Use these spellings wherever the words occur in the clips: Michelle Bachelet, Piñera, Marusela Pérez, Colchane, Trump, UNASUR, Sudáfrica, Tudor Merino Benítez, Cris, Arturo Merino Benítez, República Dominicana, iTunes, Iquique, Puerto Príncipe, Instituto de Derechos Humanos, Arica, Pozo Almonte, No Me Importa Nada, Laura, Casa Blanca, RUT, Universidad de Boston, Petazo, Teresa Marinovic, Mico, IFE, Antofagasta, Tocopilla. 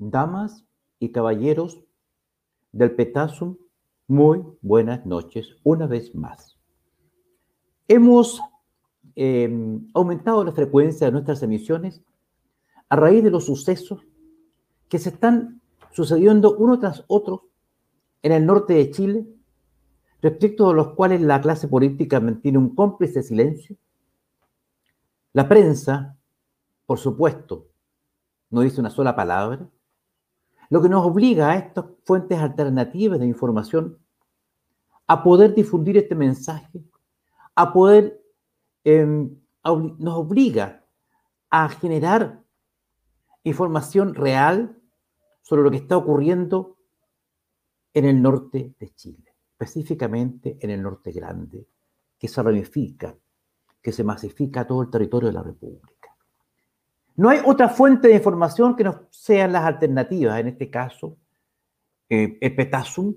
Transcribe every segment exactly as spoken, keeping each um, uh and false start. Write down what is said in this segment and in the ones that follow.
Damas y caballeros del Petazo, muy buenas noches una vez más. Hemos eh, aumentado la frecuencia de nuestras emisiones a raíz de los sucesos que se están sucediendo uno tras otro en el norte de Chile, respecto de los cuales la clase política mantiene un cómplice silencio. La prensa, por supuesto, no dice una sola palabra, lo que nos obliga a estas fuentes alternativas de información a poder difundir este mensaje, a poder, eh, nos obliga a generar información real sobre lo que está ocurriendo en el norte de Chile, específicamente en el norte grande, que se ramifica, que se masifica todo el territorio de la República. No hay otra fuente de información que no sean las alternativas, en este caso, eh, el Petazo,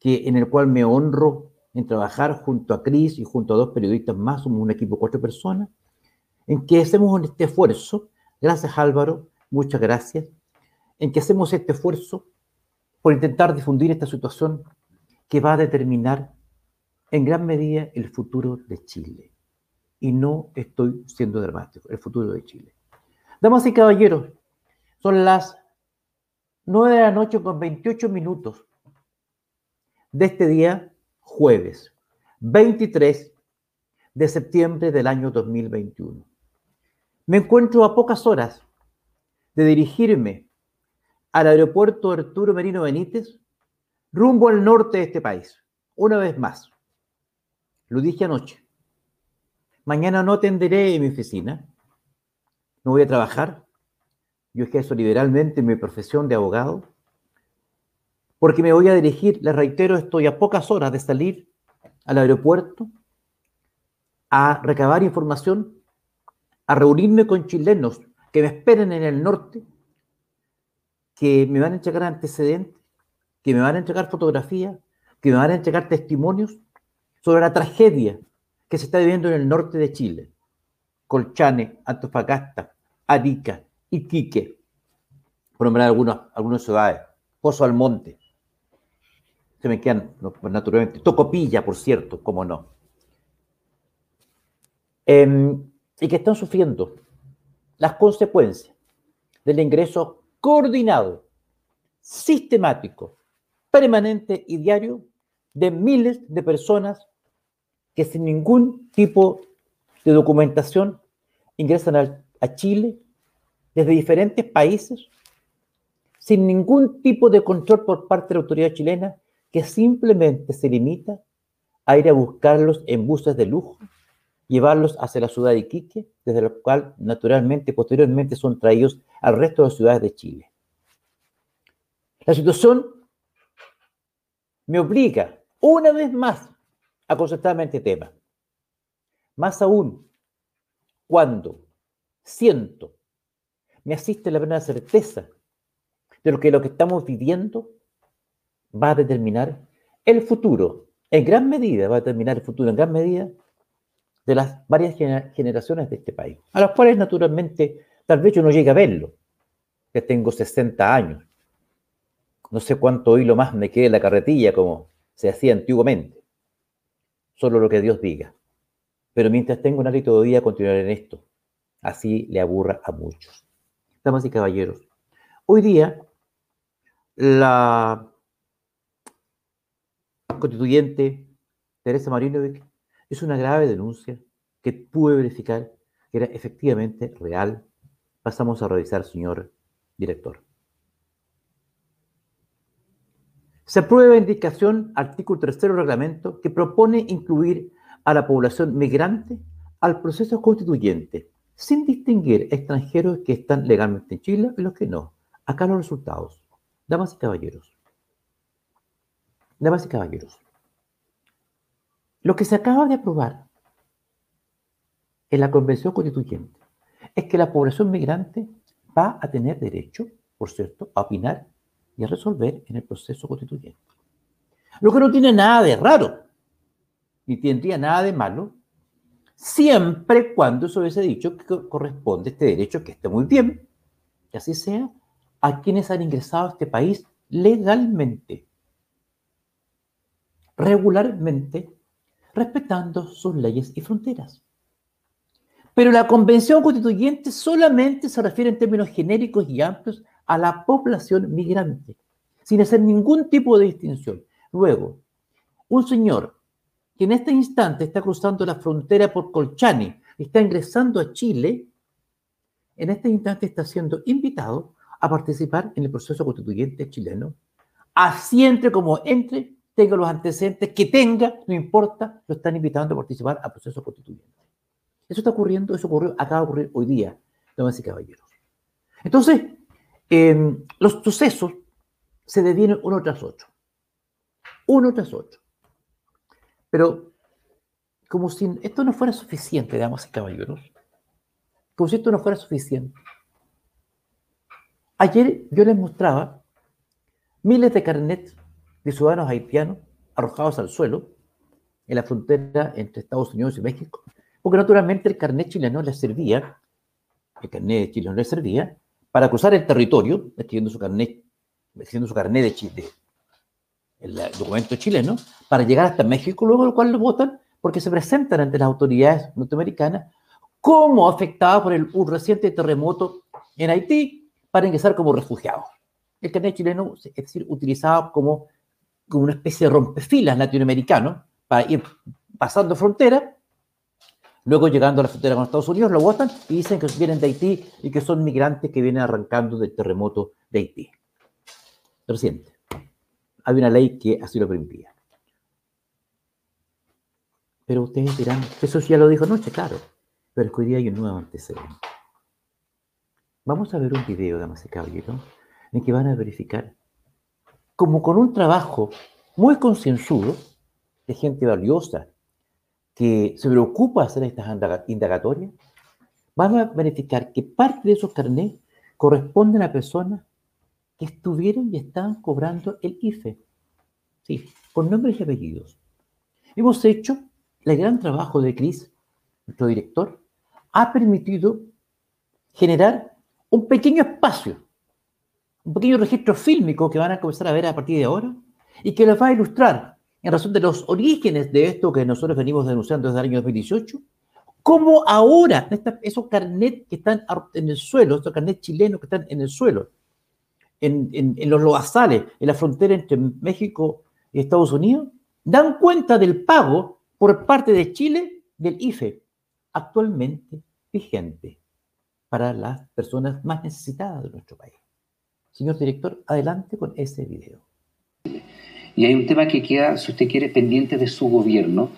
que, en el cual me honro en trabajar junto a Cris y junto a dos periodistas más, somos un equipo de cuatro personas, en que hacemos este esfuerzo, gracias Álvaro, muchas gracias, en que hacemos este esfuerzo por intentar difundir esta situación que va a determinar en gran medida el futuro de Chile. Y no estoy siendo dramático, el futuro de Chile. Damas y caballeros, son las nueve de la noche con veintiocho minutos de este día jueves, veintitrés de septiembre del año dos mil veintiuno. Me encuentro a pocas horas de dirigirme al aeropuerto Arturo Merino Benítez, rumbo al norte de este país. Una vez más, lo dije anoche, mañana no atenderé en mi oficina, no voy a trabajar, yo ejerzo liberalmente mi profesión de abogado, porque me voy a dirigir, les reitero, estoy a pocas horas de salir al aeropuerto a recabar información, a reunirme con chilenos que me esperen en el norte, que me van a entregar antecedentes, que me van a entregar fotografías, que me van a entregar testimonios sobre la tragedia que se está viviendo en el norte de Chile. Colchane, Antofagasta, Arica, Iquique, por nombrar algunas, algunas ciudades, Pozo Almonte, se me quedan naturalmente, Tocopilla, por cierto, cómo no, eh, y que están sufriendo las consecuencias del ingreso coordinado, sistemático, permanente y diario de miles de personas que sin ningún tipo de documentación ingresan a, a Chile desde diferentes países, sin ningún tipo de control por parte de la autoridad chilena, que simplemente se limita a ir a buscarlos en buses de lujo, llevarlos hacia la ciudad de Iquique, desde la cual naturalmente posteriormente son traídos al resto de las ciudades de Chile. La situación me obliga una vez más a concentrarme en este tema. Más aún cuando siento, me asiste la plena certeza de lo que lo que estamos viviendo va a determinar el futuro, en gran medida va a determinar el futuro, en gran medida de las varias generaciones de este país, a las cuales naturalmente tal vez yo no llegue a verlo, que tengo sesenta años, no sé cuánto hilo más me quede en la carretilla como se hacía antiguamente, solo lo que Dios diga, pero mientras tengo un hálito de día continuaré en esto, así le aburra a muchos. Damas y caballeros, hoy día la constituyente Teresa Marinovic es una grave denuncia que pude verificar que era efectivamente real. Pasamos a revisar, señor director. Se aprueba indicación, artículo tercero del reglamento, que propone incluir a la población migrante al proceso constituyente, sin distinguir extranjeros que están legalmente en Chile y los que no. Acá los resultados. Damas y caballeros. Damas y caballeros. Lo que se acaba de aprobar en la Convención Constituyente es que la población migrante va a tener derecho, por cierto, a opinar y a resolver en el proceso constituyente. Lo que no tiene nada de raro, ni tendría nada de malo, siempre cuando eso hubiese dicho que corresponde este derecho, que está muy bien, que así sea, a quienes han ingresado a este país legalmente, regularmente, respetando sus leyes y fronteras. Pero la Convención Constituyente solamente se refiere en términos genéricos y amplios a la población migrante, sin hacer ningún tipo de distinción. Luego, un señor que en este instante está cruzando la frontera por Colchane, está ingresando a Chile, en este instante está siendo invitado a participar en el proceso constituyente chileno. Así entre como entre, tenga los antecedentes que tenga, no importa, lo están invitando a participar al proceso constituyente. Eso está ocurriendo, eso ocurrió, acaba de ocurrir hoy día, damas y caballeros. Entonces, eh, los sucesos se devienen uno tras otro. Uno tras otro. Pero, como si esto no fuera suficiente, damas y caballeros, como si esto no fuera suficiente. Ayer yo les mostraba miles de carnets de ciudadanos haitianos arrojados al suelo en la frontera entre Estados Unidos y México, porque naturalmente el carnet chileno les servía, el carnet chileno les servía para cruzar el territorio, exigiendo su carnet, exigiendo su carnet de Chile, el documento chileno, para llegar hasta México, luego lo cual lo votan porque se presentan ante las autoridades norteamericanas como afectados por el, un reciente terremoto en Haití para ingresar como refugiados. El carnet chileno, es decir, utilizado como, como una especie de rompefilas latinoamericano para ir pasando frontera. Luego, llegando a la frontera con Estados Unidos, lo votan y dicen que vienen de Haití y que son migrantes que vienen arrancando del terremoto de Haití. Reciente. Hay una ley que así lo permitía. Pero ustedes dirán, eso ya lo dijo anoche, claro. Pero es que hoy día hay un nuevo antecedente. Vamos a ver un video, damas y caballeros, en que van a verificar como con un trabajo muy concienzudo de gente valiosa, que se preocupa hacer estas indagatorias, van a verificar que parte de esos carnets corresponden a personas que estuvieron y estaban cobrando el I F E, sí, con nombres y apellidos. Hemos hecho el gran trabajo de Cris, nuestro director, ha permitido generar un pequeño espacio, un pequeño registro fílmico que van a comenzar a ver a partir de ahora y que los va a ilustrar en razón de los orígenes de esto que nosotros venimos denunciando desde el año dos mil dieciocho, como ahora esta, esos carnets que están en el suelo, estos carnets chilenos que están en el suelo, en, en, en los lodazales, en la frontera entre México y Estados Unidos, dan cuenta del pago por parte de Chile del I F E, actualmente vigente para las personas más necesitadas de nuestro país. Señor director, adelante con ese video. Y hay un tema que queda, si usted quiere, pendiente de su gobierno,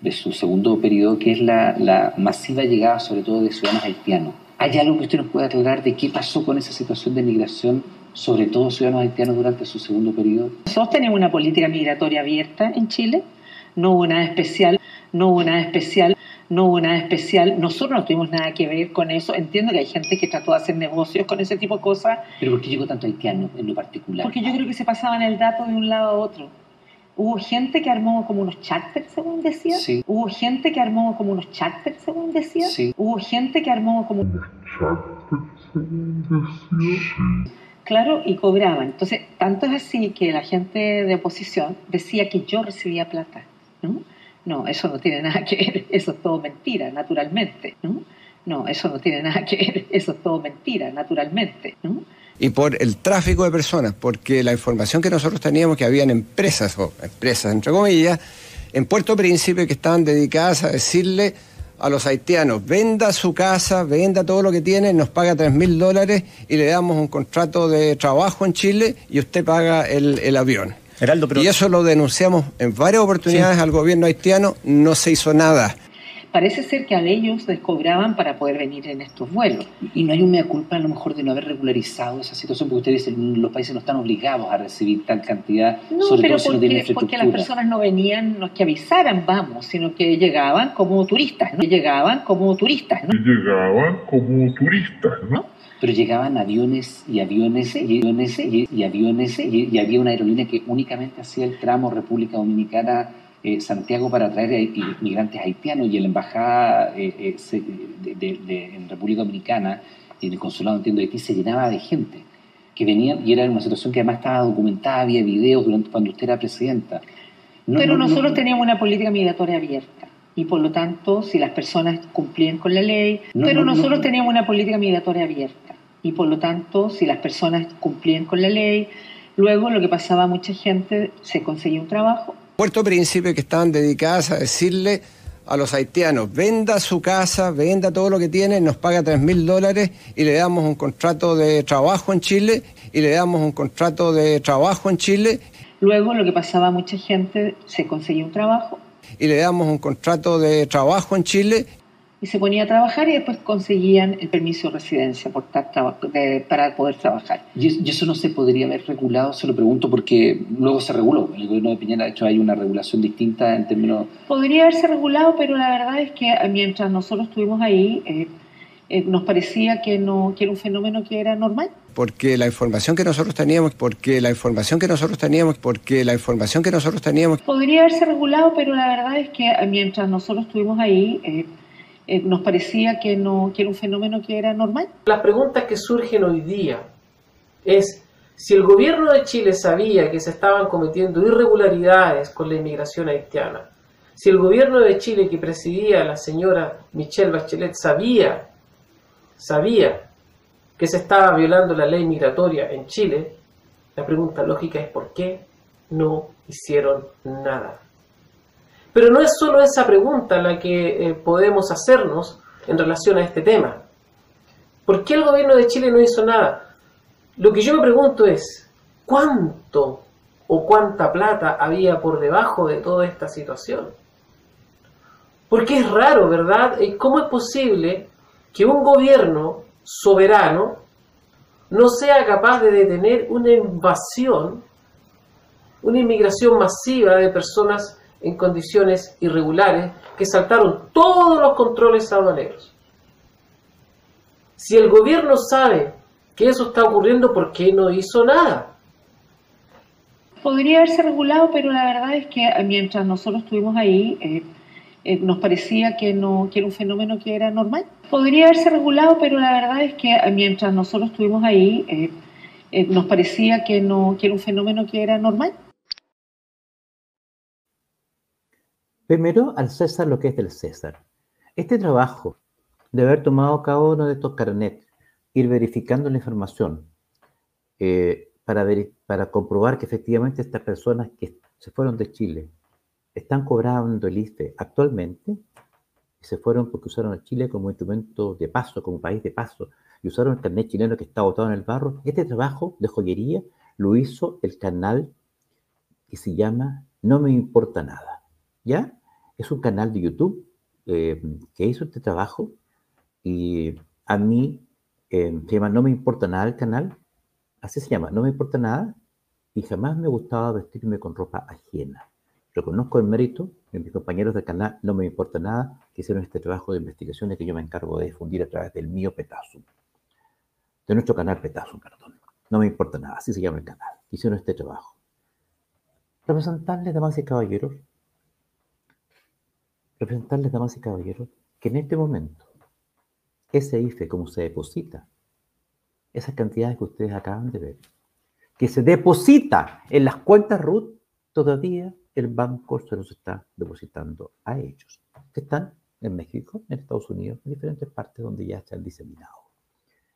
de su segundo periodo, que es la, la masiva llegada, sobre todo, de ciudadanos haitianos. ¿Hay algo que usted nos pueda aclarar de qué pasó con esa situación de migración, sobre todo ciudadanos haitianos, durante su segundo periodo? Nosotros tenemos una política migratoria abierta en Chile, no hubo nada especial, no hubo nada especial, no hubo nada especial. Nosotros no tuvimos nada que ver con eso. Entiendo que hay gente que trató de hacer negocios con ese tipo de cosas. ¿Pero por qué llegó tanto haitiano en lo particular? Porque yo creo que se pasaban el dato de un lado a otro. Hubo gente que armó como unos charters, según decía. Sí. Hubo gente que armó como unos charters, según decía. Sí. Hubo gente que armó como unos charters, según decía. Claro, y cobraban. Entonces, tanto es así que la gente de oposición decía que yo recibía plata, ¿no? No, eso no tiene nada que ver, eso es todo mentira, naturalmente, ¿no? No, eso no tiene nada que ver, eso es todo mentira, naturalmente, ¿no? Y por el tráfico de personas, porque la información que nosotros teníamos que habían empresas, o empresas entre comillas, en Puerto Príncipe que estaban dedicadas a decirle a los haitianos, venda su casa, venda todo lo que tiene, nos paga tres mil dólares y le damos un contrato de trabajo en Chile y usted paga el, el avión. Heraldo, pero... Y eso lo denunciamos en varias oportunidades, sí, al gobierno haitiano, no se hizo nada. Parece ser que a ellos les cobraban para poder venir en estos vuelos. Y no hay un mea culpa a lo mejor de no haber regularizado esa situación, porque ustedes, los países no están obligados a recibir tal cantidad, no, sobre todo si no tienen infraestructura. Porque las personas no venían, no es que avisaran, vamos, sino que llegaban como turistas, ¿no? Llegaban como turistas, ¿no? Llegaban como turistas, ¿no? Pero llegaban aviones y aviones, sí, y aviones, sí, y, y aviones, sí, y, y había una aerolínea que únicamente hacía el tramo República Dominicana, eh, Santiago, para traer a, a migrantes haitianos, y en la embajada eh, eh, de, de, de, en República Dominicana, en el consulado, entiendo, de Haití, se llenaba de gente que venían, y era una situación que además estaba documentada, había videos durante cuando usted era presidenta. No, Pero no, nosotros no, teníamos una política migratoria abierta, y por lo tanto, si las personas cumplían con la ley... No, Pero no, nosotros no, teníamos una política migratoria abierta, y por lo tanto, si las personas cumplían con la ley, luego lo que pasaba a mucha gente, se conseguía un trabajo. Puerto Príncipe, que estaban dedicadas a decirle a los haitianos, venda su casa, venda todo lo que tiene, nos paga tres mil dólares y le damos un contrato de trabajo en Chile, y le damos un contrato de trabajo en Chile. Luego lo que pasaba a mucha gente, se conseguía un trabajo. Y le damos un contrato de trabajo en Chile. Y se ponía a trabajar y después conseguían el permiso de residencia por de, para poder trabajar. ¿Y eso no se podría haber regulado? Se lo pregunto porque luego se reguló. El gobierno de Piñera, de hecho, hay una regulación distinta en términos... Podría haberse regulado, pero la verdad es que mientras nosotros estuvimos ahí, eh, eh, nos parecía que, no, que era un fenómeno que era normal. Porque la información que nosotros teníamos, porque la información que nosotros teníamos, porque la información que nosotros teníamos... Podría haberse regulado, pero la verdad es que mientras nosotros estuvimos ahí... Eh, Eh, nos parecía que, no, que era un fenómeno que era normal. Las preguntas que surgen hoy día es si el gobierno de Chile sabía que se estaban cometiendo irregularidades con la inmigración haitiana, si el gobierno de Chile que presidía la señora Michelle Bachelet sabía, sabía que se estaba violando la ley migratoria en Chile, la pregunta lógica es ¿por qué no hicieron nada? Pero no es solo esa pregunta la que eh, podemos hacernos en relación a este tema. ¿Por qué el gobierno de Chile no hizo nada? Lo que yo me pregunto es, ¿cuánto o cuánta plata había por debajo de toda esta situación? Porque es raro, ¿verdad? ¿Cómo es posible que un gobierno soberano no sea capaz de detener una invasión, una inmigración masiva de personas en condiciones irregulares, que saltaron todos los controles aduaneros? Si el gobierno sabe que eso está ocurriendo, ¿por qué no hizo nada? Podría haberse regulado, pero la verdad es que mientras nosotros estuvimos ahí, eh, eh, nos parecía que, no, que era un fenómeno que era normal. Podría haberse regulado, pero la verdad es que mientras nosotros estuvimos ahí, eh, eh, nos parecía que, no, que era un fenómeno que era normal. Primero, al César lo que es del César. Este trabajo de haber tomado cada uno de estos carnets, ir verificando la información eh, para, ver, para comprobar que efectivamente estas personas que se fueron de Chile están cobrando el I F E actualmente y se fueron porque usaron a Chile como instrumento de paso, como país de paso, y usaron el carnet chileno que está botado en el barro. Este trabajo de joyería lo hizo el canal que se llama No Me Importa Nada, ¿ya? Es un canal de YouTube eh, que hizo este trabajo y a mí eh, se llama No Me Importa Nada el canal, así se llama, No Me Importa Nada, y jamás me gustaba vestirme con ropa ajena. Reconozco el mérito de mis compañeros del canal No Me Importa Nada que hicieron este trabajo de investigaciones que yo me encargo de difundir a través del mío Petazo, de nuestro canal Petazo, perdón. No Me Importa Nada, así se llama el canal, hicieron este trabajo. Representantes, damas y caballeros, representarles, damas y caballeros, que en este momento ese I F E, como se deposita, esas cantidades que ustedes acaban de ver, que se deposita en las cuentas RUT, todavía el banco se los está depositando a ellos, que están en México, en Estados Unidos, en diferentes partes donde ya se han diseminado.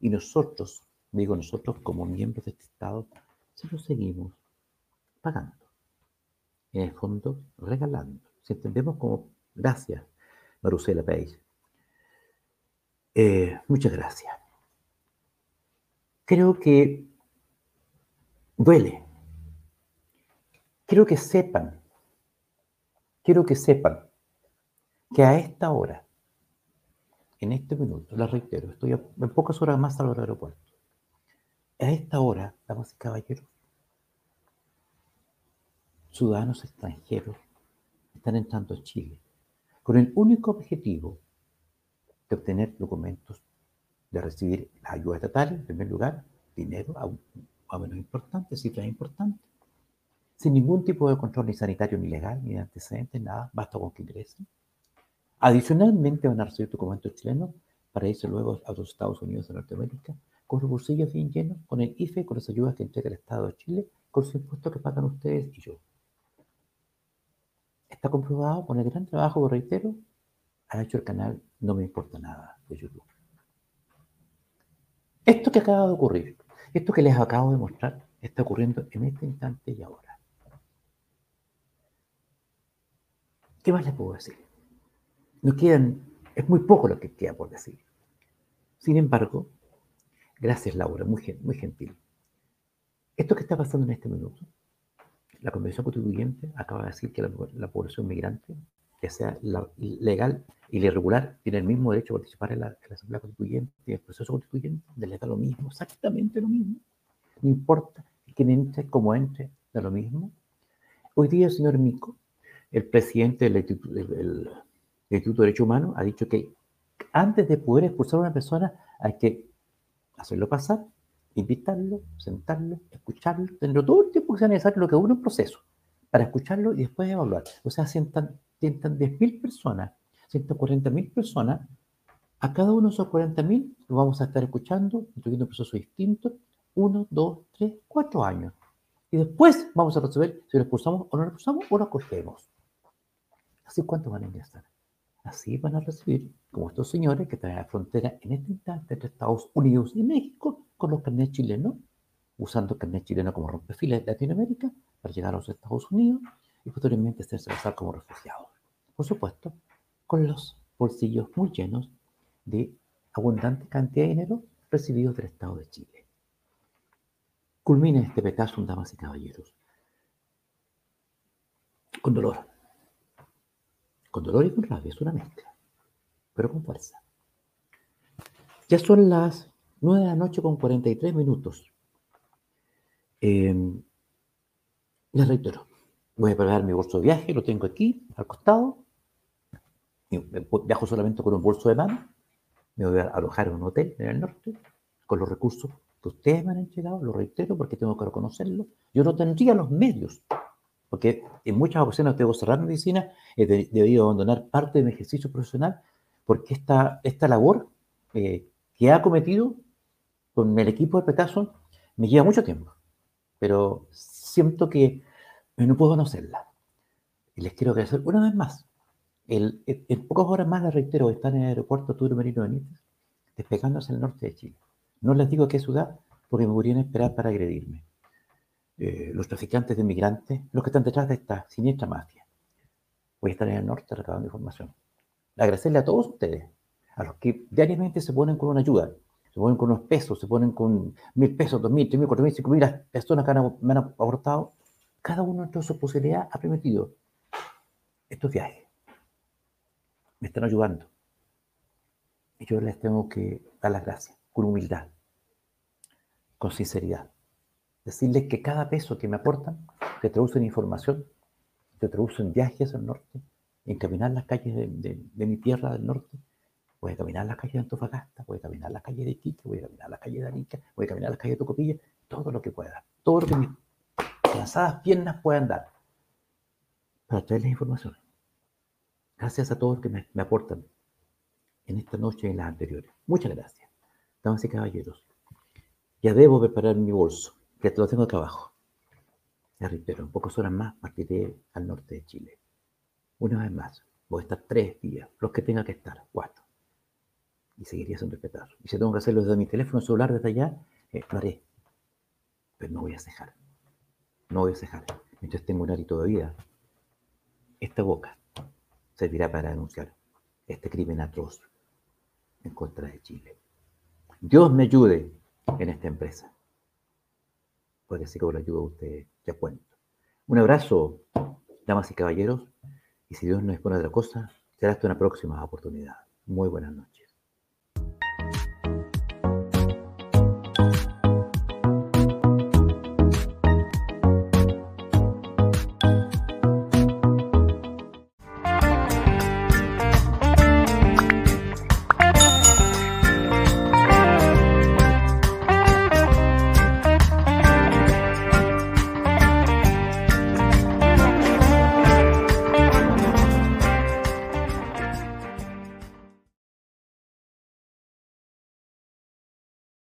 Y nosotros, digo nosotros como miembros de este Estado, se los seguimos pagando, en el fondo regalando. Si entendemos como... Gracias, Marusela Pérez. Eh, muchas gracias. Creo que duele. Quiero que sepan, quiero que sepan que a esta hora, en este minuto, la reitero, estoy en pocas horas más al aeropuerto. A esta hora, damas y caballeros, ciudadanos extranjeros están entrando a Chile con el único objetivo de obtener documentos, de recibir las ayudas estatales, en primer lugar, dinero, a, un, a menos importante, cifras importantes, sin ningún tipo de control ni sanitario, ni legal, ni de antecedentes, nada, basta con que ingresen. Adicionalmente van a recibir documentos chilenos para irse luego a los Estados Unidos de Norteamérica, con sus bolsillos bien llenos, con el I F E, con las ayudas que entrega el Estado de Chile, con los impuestos que pagan ustedes y yo. Está comprobado con el gran trabajo que, reitero, ha hecho el canal No Me Importa Nada de YouTube. Esto que acaba de ocurrir, esto que les acabo de mostrar, está ocurriendo en este instante y ahora. ¿Qué más les puedo decir? Nos quedan, es muy poco lo que queda por decir. Sin embargo, gracias Laura, muy, muy gentil. Esto que está pasando en este minuto, la Convención Constituyente acaba de decir que la, la población migrante, ya sea la, legal y la irregular, tiene el mismo derecho a participar en la, en la Asamblea Constituyente y en el proceso constituyente, le da lo mismo, exactamente lo mismo. No importa quién entre, cómo entre, da lo mismo. Hoy día el señor Mico, el presidente del Instituto, del, del Instituto de Derechos Humanos, ha dicho que antes de poder expulsar a una persona hay que hacerlo pasar, invitarlo, sentarlo, escucharlo, tenerlo todo el tiempo que sea necesario, lo que dure un proceso, para escucharlo y después evaluar. O sea, sientan, sientan diez mil personas, ciento cuarenta mil personas, a cada uno de esos cuarenta mil lo vamos a estar escuchando, incluyendo procesos distintos, uno, dos, tres, cuatro años. Y después vamos a resolver si lo expulsamos o no lo expulsamos o lo acogemos. Así cuántos van a ingresar. Así van a recibir, como estos señores que están en la frontera en este instante entre Estados Unidos y México, con los carnets chilenos, usando carnet chileno como rompefila de Latinoamérica, para llegar a los Estados Unidos y posteriormente hacerse pasar como refugiados. Por supuesto, con los bolsillos muy llenos de abundante cantidad de dinero recibidos del Estado de Chile. Culmina este petazo, damas y caballeros, con dolor. Con dolor y con rabia, es una mezcla, pero con fuerza. Ya son las nueve de la noche con cuarenta y tres minutos. Eh, les reitero, voy a preparar mi bolso de viaje, lo tengo aquí, al costado. Viajo solamente con un bolso de mano. Me voy a alojar en un hotel en el norte, con los recursos que ustedes me han entregado, lo reitero porque tengo que reconocerlo. Yo no tendría los medios, porque en muchas ocasiones tengo que cerrar mi oficina, he debido abandonar parte de mi ejercicio profesional, porque esta, esta labor eh, que ha cometido con el equipo de Petazo me lleva mucho tiempo, pero siento que no puedo conocerla. Y les quiero agradecer una vez más. El, el, en pocas horas más, les reitero, están en el aeropuerto Tudor Merino Benítez, despegando hacia el norte de Chile. No les digo qué ciudad, porque me podrían esperar para agredirme. Eh, los traficantes de migrantes, los que están detrás de esta siniestra mafia. Voy a estar en el norte recabando información. Agradecerle a todos ustedes, a los que diariamente se ponen con una ayuda, se ponen con unos pesos, se ponen con mil pesos, dos mil, tres mil, cuatro mil, cinco mil, las personas que han, me han aportado. Cada uno de sus posibilidades ha permitido estos viajes. Me están ayudando. Y yo les tengo que dar las gracias, con humildad, con sinceridad. Decirles que cada peso que me aportan se traduce en información, se traduce en viajes al norte, en caminar las calles de, de, de mi tierra del norte. Voy a caminar las calles de Antofagasta, voy a caminar las calles de Iquique, voy a caminar las calles de Arica, voy a caminar las calles de Tocopilla, todo lo que pueda, todo lo que mis cansadas piernas puedan dar, para traerles información. Gracias a todos los que me, me aportan en esta noche y en las anteriores. Muchas gracias, damas y caballeros. Ya debo preparar mi bolso, que lo tengo acá abajo. Les reitero, en pocas horas más partiré al norte de Chile. Una vez más, voy a estar tres días, los que tenga que estar, cuatro. Y seguiría sin respetar. Y si tengo que hacerlo desde mi teléfono celular, desde allá, eh, lo haré. Pero no voy a cejar. No voy a cejar. Mientras tengo un arito de vida, esta boca servirá para denunciar este crimen atroz en contra de Chile. Dios me ayude en esta empresa. Porque así como lo ayuda a ustedes, ya cuento. Un abrazo, damas y caballeros. Y si Dios nos dispone de otra cosa, será hasta una próxima oportunidad. Muy buenas noches.